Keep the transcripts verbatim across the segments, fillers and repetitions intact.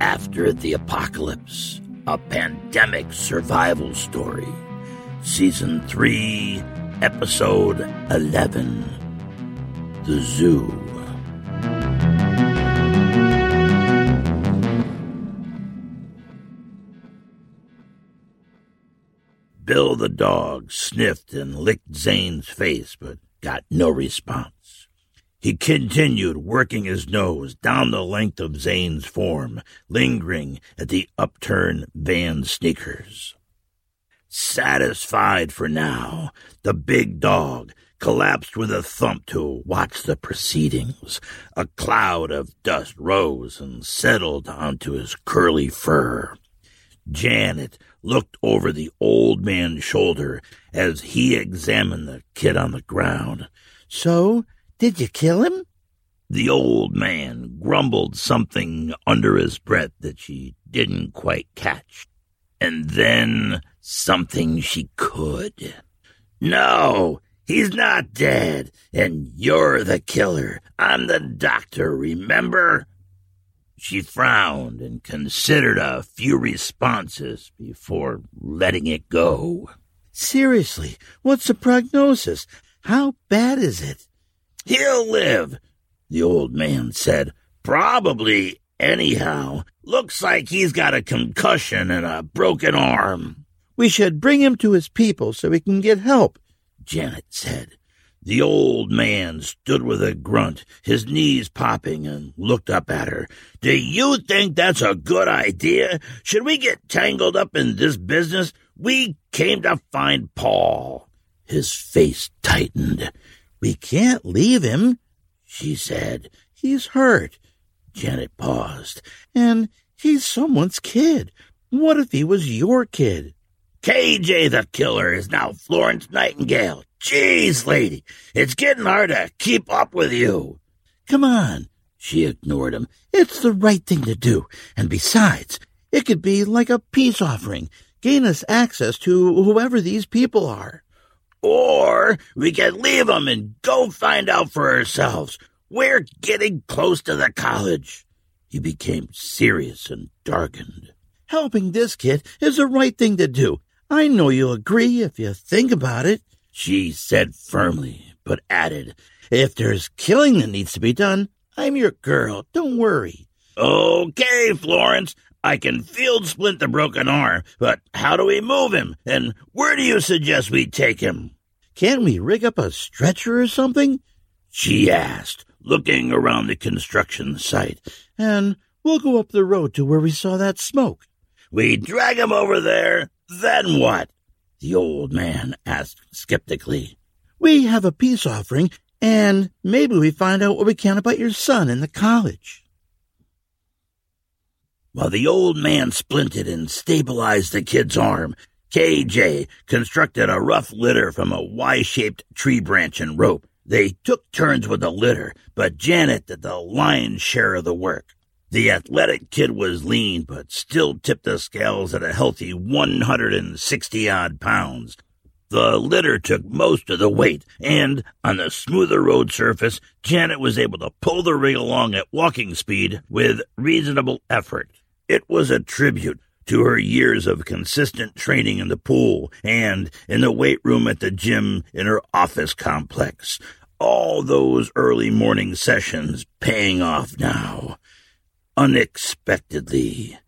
After the Apocalypse, a pandemic survival story. Season three, episode eleven. The Zoo. Bill the dog sniffed and licked Zane's face, but got no response. He continued working his nose down the length of Zane's form, lingering at the upturned van sneakers. Satisfied for now, the big dog collapsed with a thump to watch the proceedings. A cloud of dust rose and settled onto his curly fur. Janet looked over the old man's shoulder as he examined the kid on the ground. "So, did you kill him?" The old man grumbled something under his breath that she didn't quite catch, and then something she could. "No! He's not dead, and you're the killer. I'm the doctor, remember?" She frowned and considered a few responses before letting it go. "Seriously, what's the prognosis? How bad is it?" "He'll live," the old man said. "Probably, anyhow. Looks like he's got a concussion and a broken arm." "We should bring him to his people so he can get help," Janet said. The old man stood with a grunt, his knees popping, and looked up at her. "Do you think that's a good idea? Should we get tangled up in this business? We came to find Paul." His face tightened. "We can't leave him," she said. "He's hurt." Janet paused. "And he's someone's kid. What if he was your kid?" "K J the killer is now Florence Nightingale. Jeez, lady, it's getting hard to keep up with you." "Come on," she ignored him. "It's the right thing to do. And besides, it could be like a peace offering. Gain us access to whoever these people are." "Or we could leave them and go find out for ourselves. We're getting close to the college." He became serious and darkened. "Helping this kid is the right thing to do. I know you'll agree if you think about it," she said firmly, but added, "If there's killing that needs to be done, I'm your girl. Don't worry." "Okay, Florence, I can field splint the broken arm, but how do we move him, and where do you suggest we take him?" "Can't we rig up a stretcher or something?" she asked, looking around the construction site. "And we'll go up the road to where we saw that smoke." "We drag him over there, then what?" the old man asked skeptically. "We have a peace offering, and maybe we find out what we can about your son and the college." While the old man splinted and stabilized the kid's arm, K J constructed a rough litter from a Y-shaped tree branch and rope. They took turns with the litter, but Janet did the lion's share of the work. The athletic kid was lean, but still tipped the scales at a healthy one hundred sixty-odd pounds. The litter took most of the weight, and on the smoother road surface, Janet was able to pull the rig along at walking speed with reasonable effort. It was a tribute to her years of consistent training in the pool and in the weight room at the gym in her office complex. All those early morning sessions paying off now. Unexpectedly,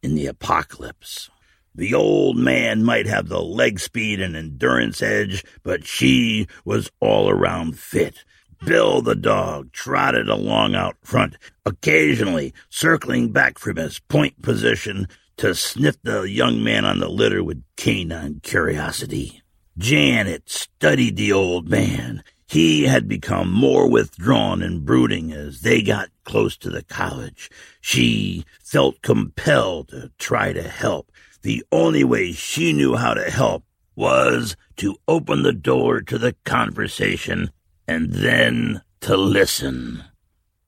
in the apocalypse, the old man might have the leg speed and endurance edge, but she was all-around fit. Bill the dog trotted along out front, occasionally circling back from his point position to sniff the young man on the litter with canine curiosity. Janet studied the old man. He had become more withdrawn and brooding as they got close to the college. She felt compelled to try to help. The only way she knew how to help was to open the door to the conversation and then to listen.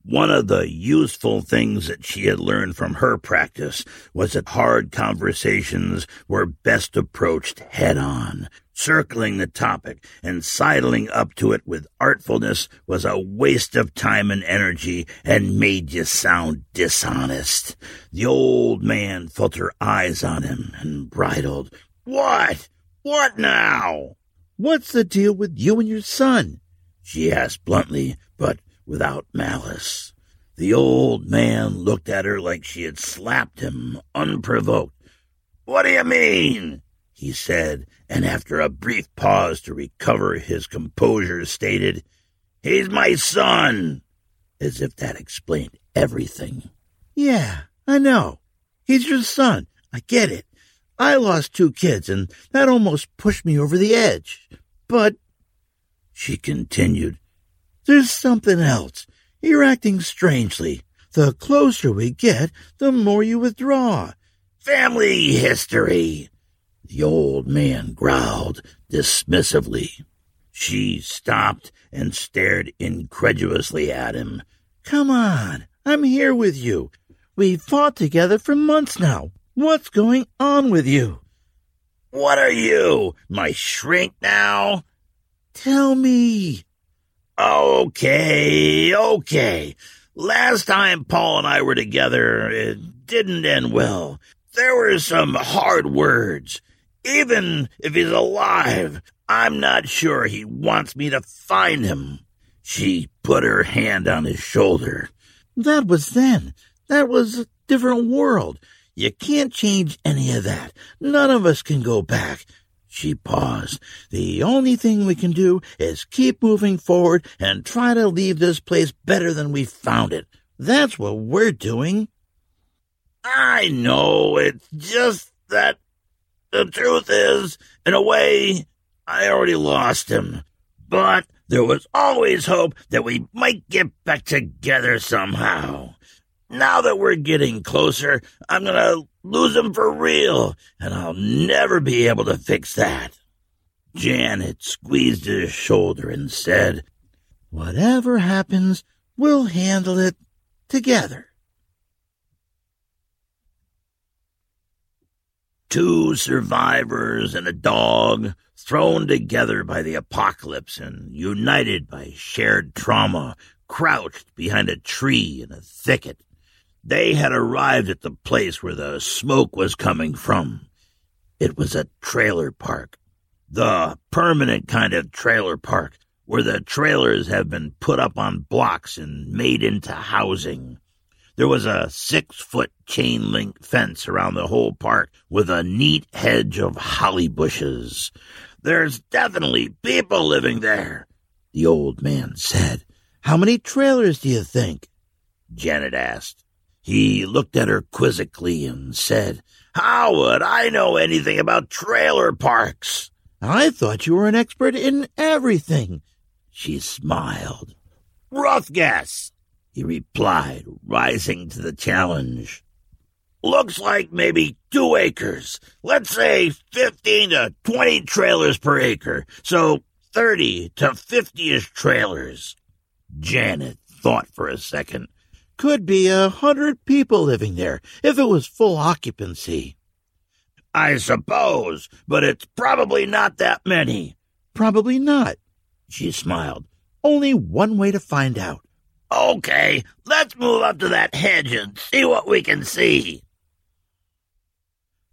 One of the useful things that she had learned from her practice was that hard conversations were best approached head-on. Circling the topic and sidling up to it with artfulness was a waste of time and energy and made you sound dishonest. The old man felt her eyes on him and bridled. "What? What now? What's the deal with you and your son?" she asked bluntly, but without malice. The old man looked at her like she had slapped him, unprovoked. "What do you mean?" he said, and after a brief pause to recover his composure, stated, "He's my son," as if that explained everything. "Yeah, I know. He's your son. I get it. I lost two kids, and that almost pushed me over the edge. But," she continued, "there's something else. You're acting strangely. The closer we get, the more you withdraw." "Family history," the old man growled dismissively. She stopped and stared incredulously at him. "Come on, I'm here with you. We've fought together for months now. What's going on with you?" "What are you, my shrink now?" "Tell me." "Okay, okay. Last time Paul and I were together, it didn't end well. There were some hard words. Even if he's alive, I'm not sure he wants me to find him." She put her hand on his shoulder. "That was then. That was a different world. You can't change any of that. None of us can go back." She paused. "The only thing we can do is keep moving forward and try to leave this place better than we found it. That's what we're doing." "I know. It's just that the truth is, in a way, I already lost him. But there was always hope that we might get back together somehow. Now that we're getting closer, I'm going to lose him for real, and I'll never be able to fix that." Janet squeezed his shoulder and said, "Whatever happens, we'll handle it together." Two survivors and a dog, thrown together by the apocalypse and united by shared trauma, crouched behind a tree in a thicket. They had arrived at the place where the smoke was coming from. It was a trailer park, the permanent kind of trailer park, where the trailers have been put up on blocks and made into housing. There was a six-foot chain-link fence around the whole park with a neat hedge of holly bushes. "There's definitely people living there," the old man said. "How many trailers do you think?" Janet asked. He looked at her quizzically and said, "How would I know anything about trailer parks?" "I thought you were an expert in everything." She smiled. "Rough guess," he replied, rising to the challenge. "Looks like maybe two acres. Let's say fifteen to twenty trailers per acre, so thirty to fifty-ish trailers." Janet thought for a second. "Could be a hundred people living there, if it was full occupancy." "I suppose, but it's probably not that many." "Probably not," she smiled. "Only one way to find out." "Okay, let's move up to that hedge and see what we can see."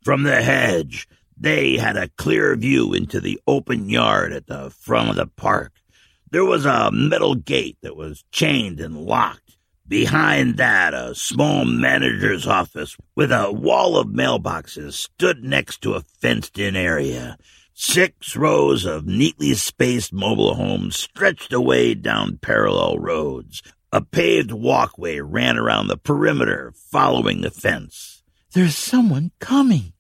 From the hedge, they had a clear view into the open yard at the front of the park. There was a metal gate that was chained and locked. Behind that, a small manager's office with a wall of mailboxes stood next to a fenced-in area. Six rows of neatly spaced mobile homes stretched away down parallel roads. A paved walkway ran around the perimeter, following the fence. "There's someone coming,"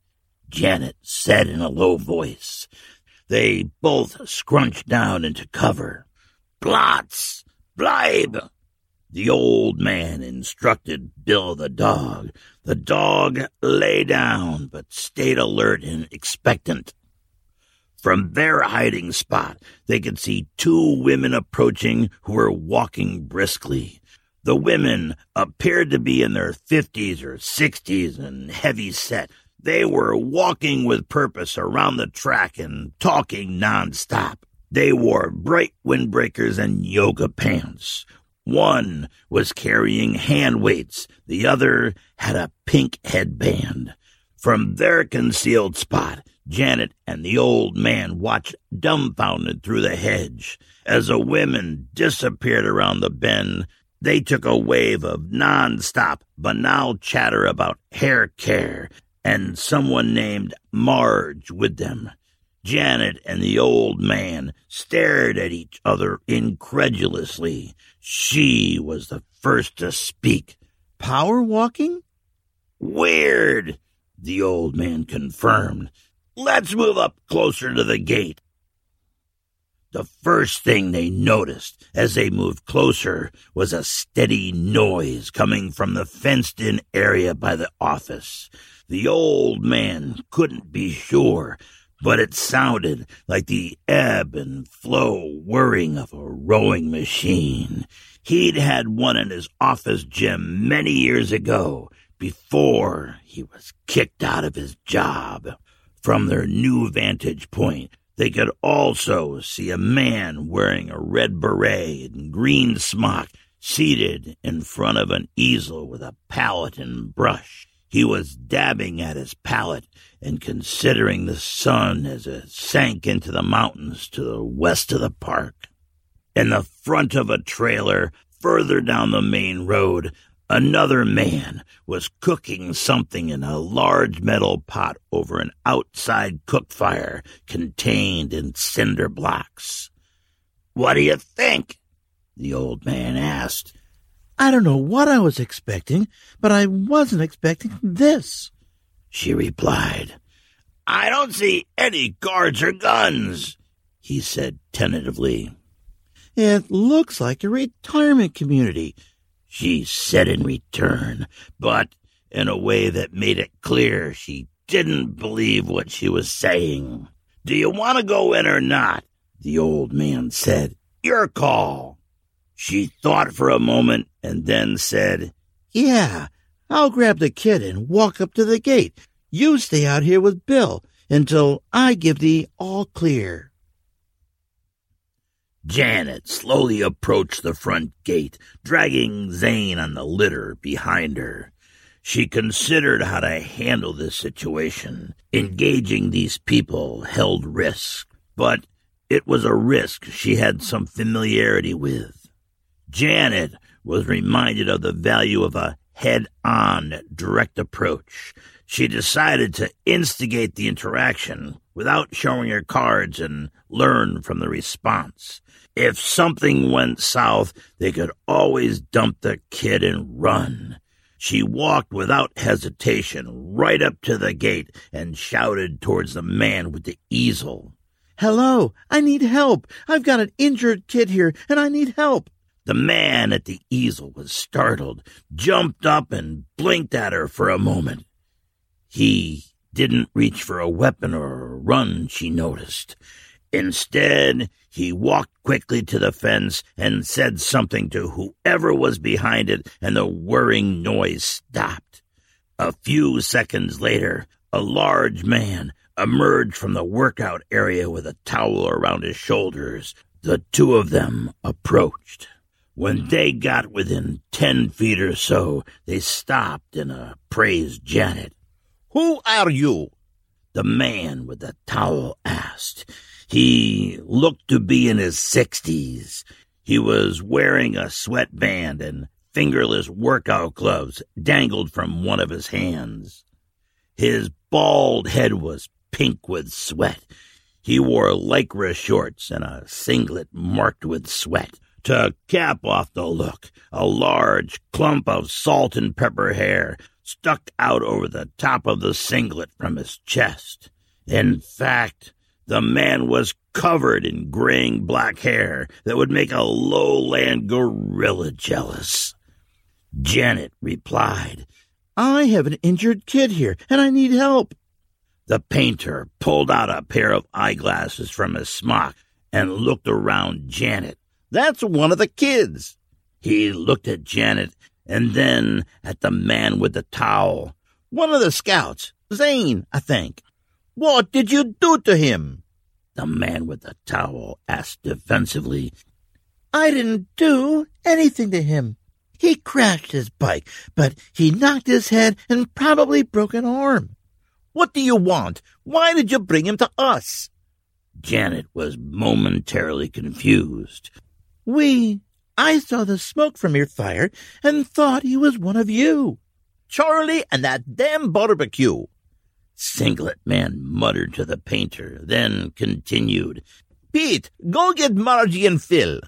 Janet said in a low voice. They both scrunched down into cover. Plots! Bleib! The old man instructed Bill the dog. The dog lay down, but stayed alert and expectant. From their hiding spot, they could see two women approaching who were walking briskly. The women appeared to be in their fifties or sixties and heavy set. They were walking with purpose around the track and talking nonstop. They wore bright windbreakers and yoga pants. One was carrying hand weights. The other had a pink headband. From their concealed spot, Janet and the old man watched dumbfounded through the hedge. As the women disappeared around the bend, they took a wave of nonstop banal chatter about hair care and someone named Marge with them. Janet and the old man stared at each other incredulously. She was the first to speak. Power walking? Weird, the old man confirmed. Let's move up closer to the gate. The first thing they noticed as they moved closer was a steady noise coming from the fenced-in area by the office. The old man couldn't be sure, but it sounded like the ebb and flow whirring of a rowing machine. He'd had one in his office gym many years ago, before he was kicked out of his job. From their new vantage point, they could also see a man wearing a red beret and green smock seated in front of an easel with a palette and brush. He was dabbing at his palette and considering the sun as it sank into the mountains to the west of the park. In the front of a trailer, further down the main road, another man was cooking something in a large metal pot over an outside cook fire contained in cinder blocks. "What do you think?" the old man asked. "I don't know what I was expecting, but I wasn't expecting this," she replied. "I don't see any guards or guns," he said tentatively. "It looks like a retirement community," she said in return, but in a way that made it clear she didn't believe what she was saying. "Do you want to go in or not?" the old man said. "Your call." She thought for a moment and then said, "Yeah, I'll grab the kid and walk up to the gate. You stay out here with Bill until I give the all clear." Janet slowly approached the front gate, dragging Zane on the litter behind her. She considered how to handle this situation. Engaging these people held risk, but it was a risk she had some familiarity with. Janet was reminded of the value of a head-on direct approach. She decided to instigate the interaction without showing her cards and learn from the response. If something went south, they could always dump the kid and run. She walked without hesitation right up to the gate and shouted towards the man with the easel. "Hello, I need help. I've got an injured kid here, and I need help." The man at the easel was startled, jumped up, and blinked at her for a moment. He didn't reach for a weapon or run, she noticed. Instead, he walked quickly to the fence and said something to whoever was behind it, and the whirring noise stopped. A few seconds later, a large man emerged from the workout area with a towel around his shoulders. The two of them approached. When they got within ten feet or so, they stopped and appraised Janet. "Who are you?" the man with the towel asked. He looked to be in his sixties. He was wearing a sweatband and fingerless workout gloves dangled from one of his hands. His bald head was pink with sweat. He wore lycra shorts and a singlet marked with sweat. To cap off the look, a large clump of salt and pepper hair stuck out over the top of the singlet from his chest. In fact, the man was covered in graying black hair that would make a lowland gorilla jealous. Janet replied, "I have an injured kid here, and I need help." The painter pulled out a pair of eyeglasses from his smock and looked around Janet. "That's one of the kids." He looked at Janet and then at the man with the towel. "One of the scouts, Zane, I think." "What did you do to him?" the man with the towel asked defensively. "I didn't do anything to him. He crashed his bike, but he knocked his head and probably broke an arm." "What do you want? Why did you bring him to us?" Janet was momentarily confused. "We, I saw the smoke from your fire and thought he was one of you." "Charlie and that damn barbecue," Singlet Man muttered to the painter, then continued, "Pete, go get Margie and Phil."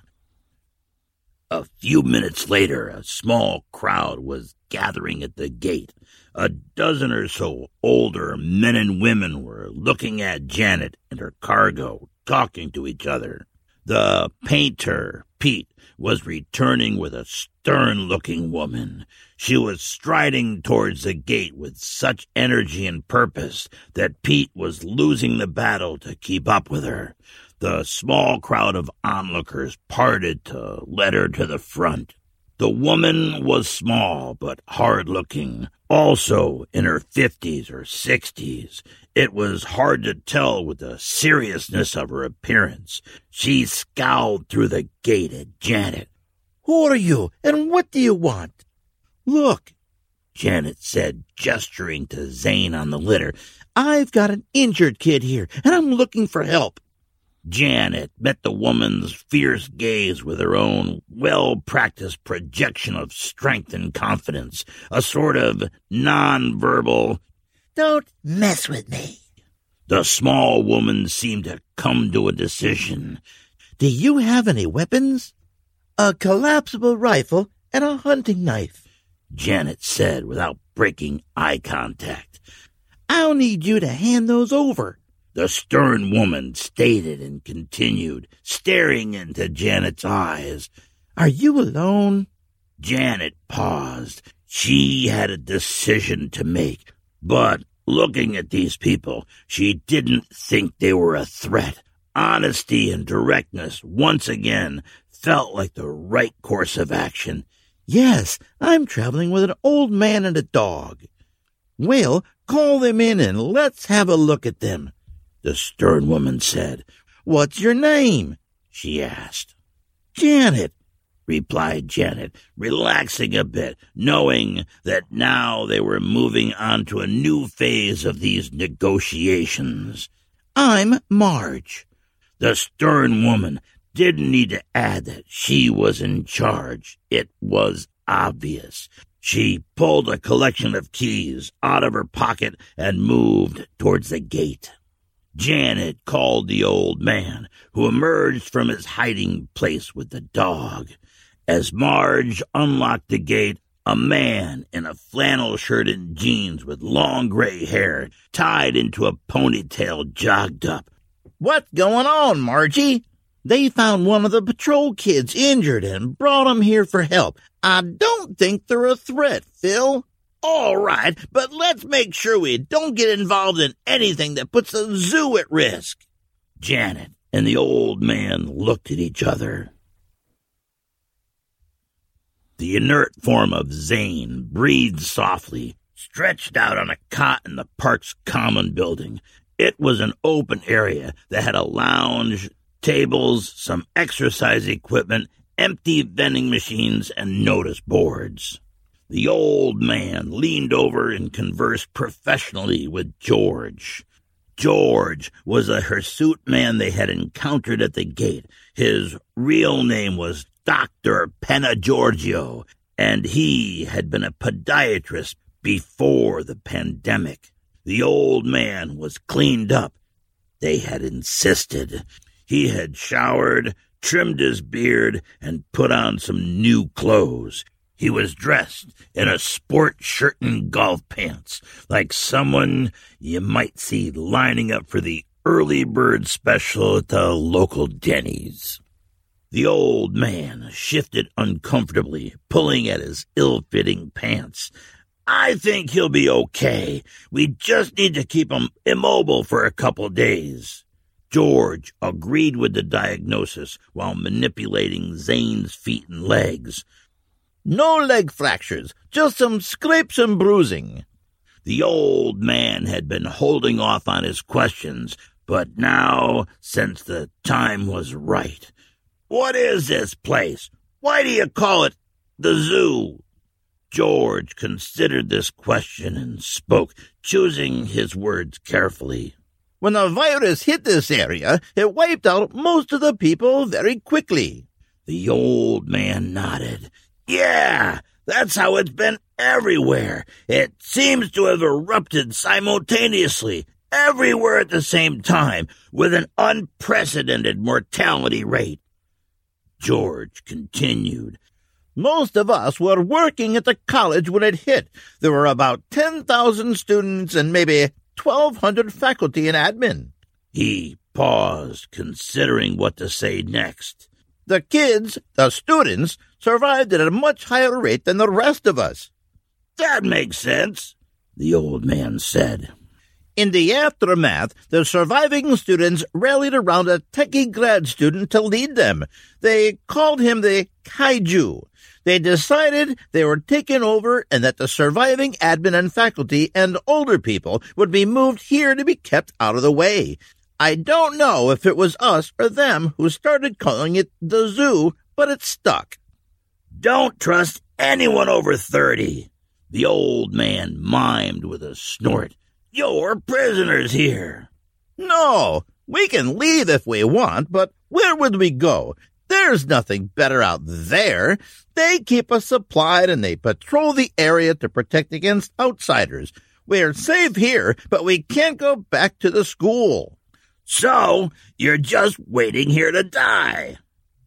A few minutes later, a small crowd was gathering at the gate. A dozen or so older men and women were looking at Janet and her cargo, talking to each other. The painter, Pete, was returning with a stern-looking woman. She was striding towards the gate with such energy and purpose that Pete was losing the battle to keep up with her. The small crowd of onlookers parted to let her to the front. The woman was small but hard-looking, also in her fifties or sixties. It was hard to tell with the seriousness of her appearance. She scowled through the gate at Janet. "Who are you, and what do you want?" "Look," Janet said, gesturing to Zane on the litter, "I've got an injured kid here, and I'm looking for help." Janet met the woman's fierce gaze with her own well-practiced projection of strength and confidence, a sort of non-verbal, "Don't mess with me." The small woman seemed to come to a decision. "Do you have any weapons?" "A collapsible rifle and a hunting knife," Janet said without breaking eye contact. "I'll need you to hand those over," the stern woman stated and continued, staring into Janet's eyes. "Are you alone?" Janet paused. She had a decision to make, but looking at these people, she didn't think they were a threat. Honesty and directness once again felt like the right course of action. "Yes, I'm traveling with an old man and a dog." "Well, call them in and let's have a look at them," the stern woman said. "What's your name?" she asked. "Janet," replied Janet, relaxing a bit, knowing that now they were moving on to a new phase of these negotiations. "I'm Marge." The stern woman didn't need to add that she was in charge. It was obvious. She pulled a collection of keys out of her pocket and moved towards the gate. Janet called the old man, who emerged from his hiding place with the dog. As Marge unlocked the gate, a man in a flannel shirt and jeans with long gray hair tied into a ponytail jogged up. "What's going on, Margie?" "They found one of the patrol kids injured and brought him here for help. I don't think they're a threat, Phil." "All right, but let's make sure we don't get involved in anything that puts the zoo at risk." Janet and the old man looked at each other. The inert form of Zane breathed softly, stretched out on a cot in the park's common building. It was an open area that had a lounge, tables, some exercise equipment, empty vending machines, and notice boards. The old man leaned over and conversed professionally with George. George was a hirsute man they had encountered at the gate. His real name was Doctor Panagiorgio, and he had been a podiatrist before the pandemic. The old man was cleaned up. They had insisted. He had showered, trimmed his beard, and put on some new clothes. He was dressed in a sport shirt and golf pants, like someone you might see lining up for the early bird special at the local Denny's. The old man shifted uncomfortably, pulling at his ill-fitting pants. I think he'll be okay. We just need to keep him immobile for a couple days. George agreed with the diagnosis while manipulating Zane's feet and legs. No leg fractures, just some scrapes and bruising. The old man had been holding off on his questions, but now, since the time was right... What is this place? Why do you call it the zoo? George considered this question and spoke, choosing his words carefully. When the virus hit this area, it wiped out most of the people very quickly. The old man nodded. Yeah, that's how it's been everywhere. It seems to have erupted simultaneously, everywhere at the same time, with an unprecedented mortality rate. George continued. Most of us were working at the college when it hit. There were about ten thousand students and maybe twelve hundred faculty and admin. He paused, considering what to say next. The kids, the students, survived at a much higher rate than the rest of us. That makes sense, the old man said. In the aftermath, the surviving students rallied around a techie grad student to lead them. They called him the Kaiju. They decided they were taken over and that the surviving admin and faculty and older people would be moved here to be kept out of the way. I don't know if it was us or them who started calling it the zoo, but it stuck. Don't trust anyone over thirty, the old man mimed with a snort. You're prisoners here. No, we can leave if we want, but where would we go? There's nothing better out there. They keep us supplied and they patrol the area to protect against outsiders. We're safe here, but we can't go back to the school. So, you're just waiting here to die.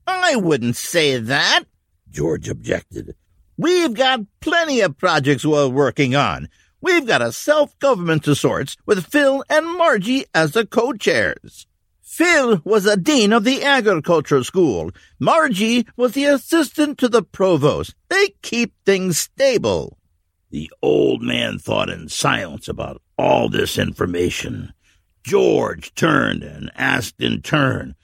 I wouldn't say that, George objected. We've got plenty of projects we're working on. We've got a self-government of sorts with Phil and Margie as the co-chairs. Phil was the dean of the agriculture school. Margie was the assistant to the provost. They keep things stable. The old man thought in silence about all this information. George turned and asked in turn,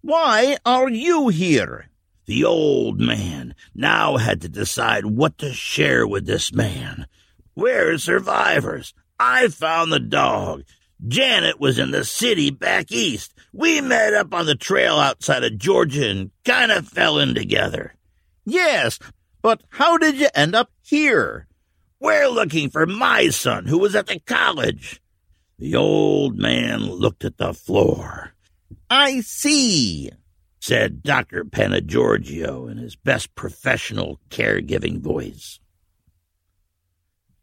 "Why are you here?" The old man now had to decide what to share with this man. We're survivors. I found the dog. Janet was in the city back east. We met up on the trail outside of Georgia and kind of fell in together. Yes, but how did you end up here? We're looking for my son, who was at the college. The old man looked at the floor. I see, said Doctor Panaggiorgio in his best professional caregiving voice.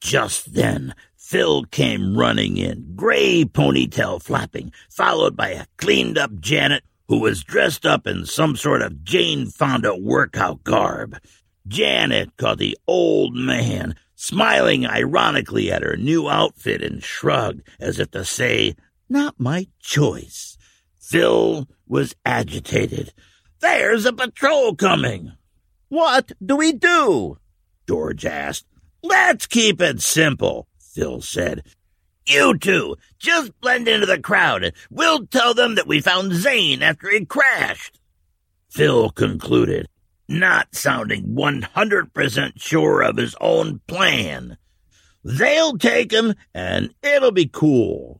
Just then, Phil came running in, gray ponytail flapping, followed by a cleaned-up Janet who was dressed up in some sort of Jane Fonda workout garb. Janet caught the old man, smiling ironically at her new outfit and shrugged as if to say, "Not my choice." Phil was agitated. "There's a patrol coming." "What do we do?" George asked. "Let's keep it simple," Phil said. "You two, just blend into the crowd, and we'll tell them that we found Zane after he crashed." Phil concluded, not sounding one hundred percent sure of his own plan. "They'll take him, and it'll be cool."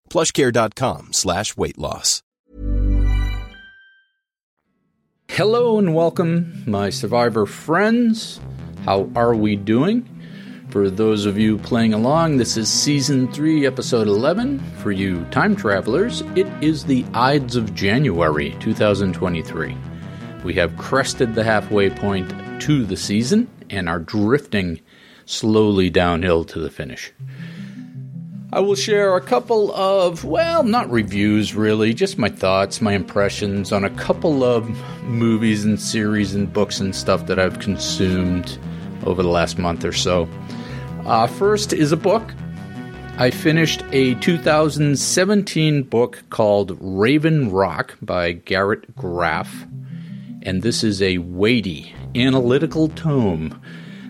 PlushCare.com slash weight loss. Hello and welcome, my Survivor friends. How are we doing? For those of you playing along, this is Season three, Episode eleven. For you time travelers, it is the Ides of January two thousand twenty-three. We have crested the halfway point to the season and are drifting slowly downhill to the finish. I will share a couple of, well, not reviews really, just my thoughts, my impressions on a couple of movies and series and books and stuff that I've consumed over the last month or so. Uh, first is a book. I finished a two thousand seventeen book called Raven Rock by Garrett Graff, and this is a weighty, analytical tome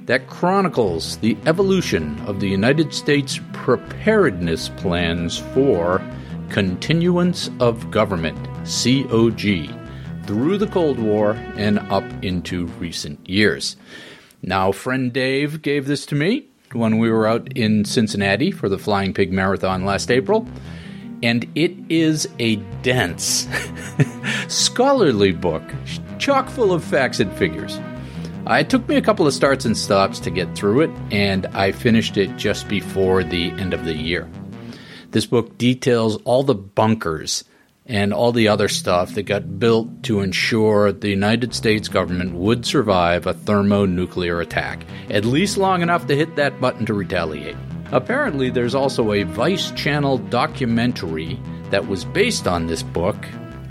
that chronicles the evolution of the United States preparedness plans for continuance of government, C O G, through the Cold War and up into recent years. Now, friend Dave gave this to me when we were out in Cincinnati for the Flying Pig Marathon last April, and it is a dense, scholarly book, chock full of facts and figures. Uh, it took me a couple of starts and stops to get through it, and I finished it just before the end of the year. This book details all the bunkers and all the other stuff that got built to ensure the United States government would survive a thermonuclear attack, at least long enough to hit that button to retaliate. Apparently, there's also a Vice Channel documentary that was based on this book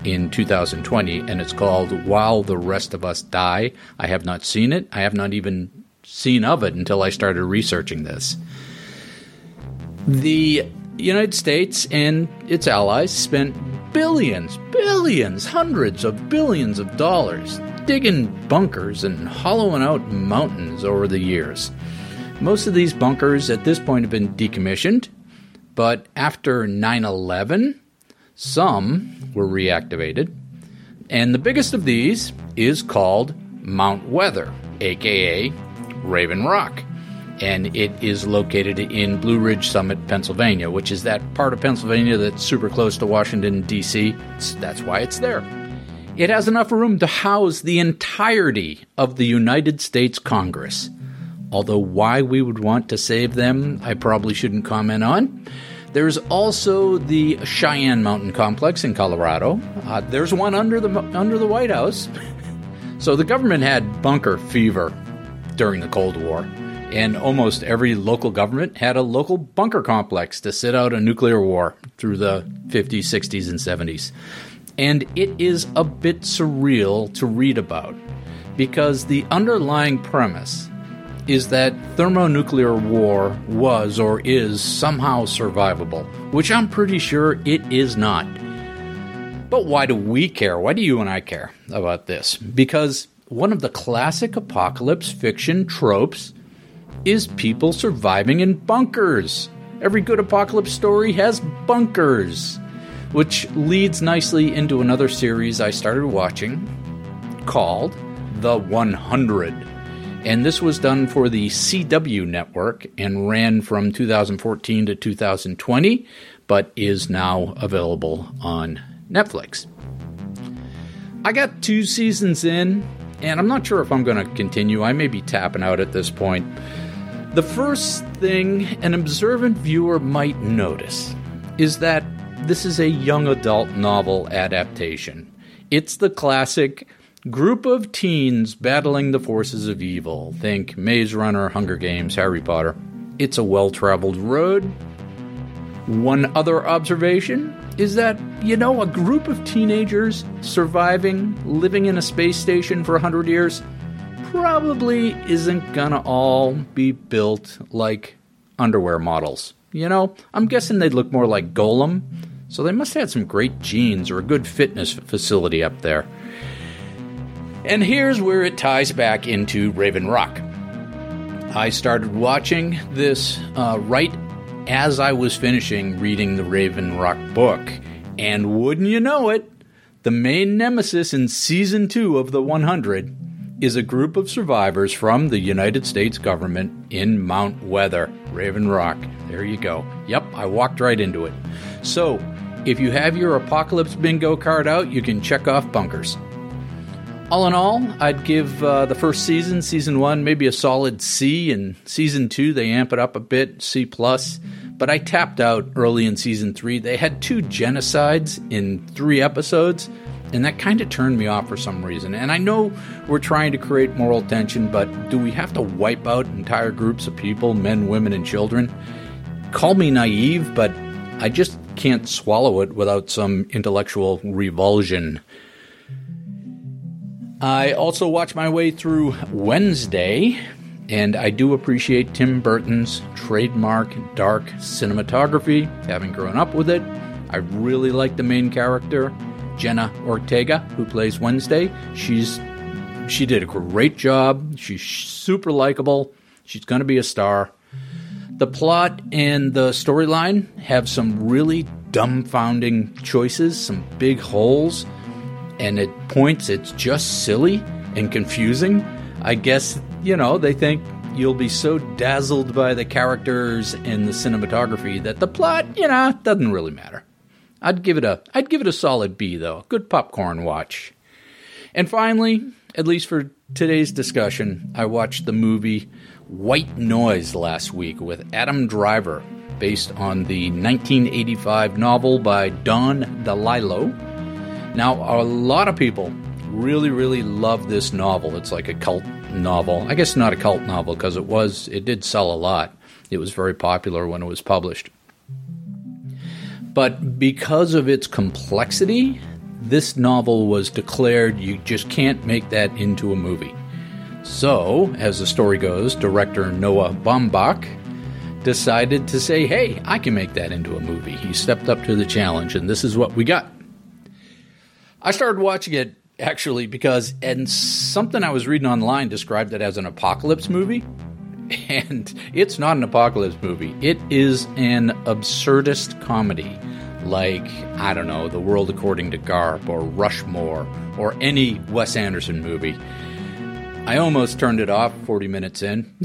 in two thousand twenty, and it's called While the Rest of Us Die. I have not seen it. I have not even seen of it until I started researching this. The United States and its allies spent billions, billions, hundreds of billions of dollars digging bunkers and hollowing out mountains over the years. Most of these bunkers at this point have been decommissioned, but after nine eleven, some were reactivated, and the biggest of these is called Mount Weather, a k a. Raven Rock, and it is located in Blue Ridge Summit, Pennsylvania, which is that part of Pennsylvania that's super close to Washington, D C That's why it's there. It has enough room to house the entirety of the United States Congress, although why we would want to save them, I probably shouldn't comment on. There's also the Cheyenne Mountain Complex in Colorado. Uh, there's one under the under the White House. So the government had bunker fever during the Cold War, and almost every local government had a local bunker complex to sit out a nuclear war through the fifties, sixties, and seventies. And it is a bit surreal to read about because the underlying premise is that thermonuclear war was or is somehow survivable, which I'm pretty sure it is not. But why do we care? Why do you and I care about this? Because one of the classic apocalypse fiction tropes is people surviving in bunkers. Every good apocalypse story has bunkers, which leads nicely into another series I started watching called The one hundred. And this was done for the C W Network and ran from two thousand fourteen to two thousand twenty, but is now available on Netflix. I got two seasons in, and I'm not sure if I'm going to continue. I may be tapping out at this point. The first thing an observant viewer might notice is that this is a young adult novel adaptation. It's the classic group of teens battling the forces of evil. Think Maze Runner, Hunger Games, Harry Potter. It's a well-traveled road. One other observation is that, you know, a group of teenagers surviving, living in a space station for one hundred years, probably isn't gonna all be built like underwear models. You know, I'm guessing they'd look more like Gollum, so they must have had some great genes or a good fitness facility up there. And here's where it ties back into Raven Rock. I started watching this uh, right as I was finishing reading the Raven Rock book, and wouldn't you know it, the main nemesis in Season two of The one hundred is a group of survivors from the United States government in Mount Weather, Raven Rock. There you go. Yep, I walked right into it. So, if you have your apocalypse bingo card out, you can check off bunkers. All in all, I'd give uh, the first season, Season one, maybe a solid C, and Season two, they amp it up a bit, C plus. But I tapped out early in Season three. They had two genocides in three episodes, and that kind of turned me off for some reason. And I know we're trying to create moral tension, but do we have to wipe out entire groups of people, men, women, and children? Call me naive, but I just can't swallow it without some intellectual revulsion. I also watch my way through Wednesday, and I do appreciate Tim Burton's trademark dark cinematography, having grown up with it. I really like the main character, Jenna Ortega, who plays Wednesday. She's she did a great job. She's super likable. She's going to be a star. The plot and the storyline have some really dumbfounding choices, some big holes. And at points, it's just silly and confusing. I guess, you know, they think you'll be so dazzled by the characters and the cinematography that the plot, you know, doesn't really matter. I'd give it a, I'd give it a solid B, though. Good popcorn watch. And finally, at least for today's discussion, I watched the movie White Noise last week with Adam Driver, based on the nineteen eighty-five novel by Don DeLillo. Now, a lot of people really, really love this novel. It's like a cult novel. I guess not a cult novel because it was, it did sell a lot. It was very popular when it was published. But because of its complexity, this novel was declared you just can't make that into a movie. So, as the story goes, director Noah Baumbach decided to say, hey, I can make that into a movie. He stepped up to the challenge, and this is what we got. I started watching it, actually, because and something I was reading online described it as an apocalypse movie, and it's not an apocalypse movie. It is an absurdist comedy, like, I don't know, The World According to Garp, or Rushmore, or any Wes Anderson movie. I almost turned it off forty minutes in.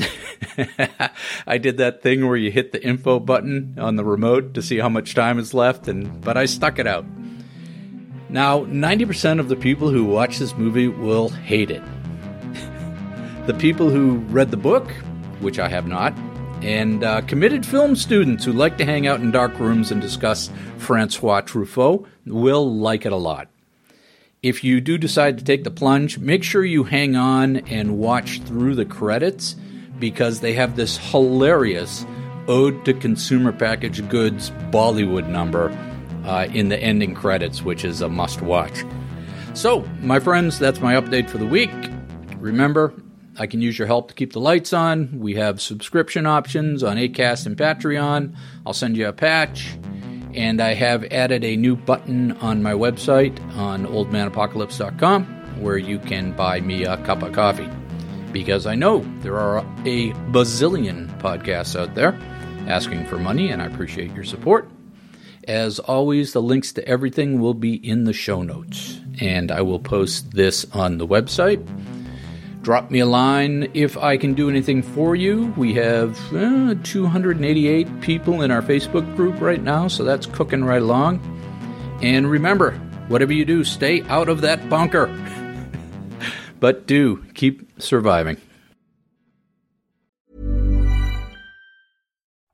I did that thing where you hit the info button on the remote to see how much time is left, and but I stuck it out. Now, ninety percent of the people who watch this movie will hate it. The people who read the book, which I have not, and uh, committed film students who like to hang out in dark rooms and discuss François Truffaut will like it a lot. If you do decide to take the plunge, make sure you hang on and watch through the credits because they have this hilarious ode to consumer packaged goods Bollywood number Uh, in the ending credits, which is a must-watch. So, my friends, that's my update for the week. Remember, I can use your help to keep the lights on. We have subscription options on Acast and Patreon. I'll send you a patch. And I have added a new button on my website on old man apocalypse dot com where you can buy me a cup of coffee. Because I know there are a bazillion podcasts out there asking for money, and I appreciate your support. As always, the links to everything will be in the show notes, and I will post this on the website. Drop me a line if I can do anything for you. We have uh, two hundred eighty-eight people in our Facebook group right now, so that's cooking right along. And remember, whatever you do, stay out of that bunker. But do keep surviving.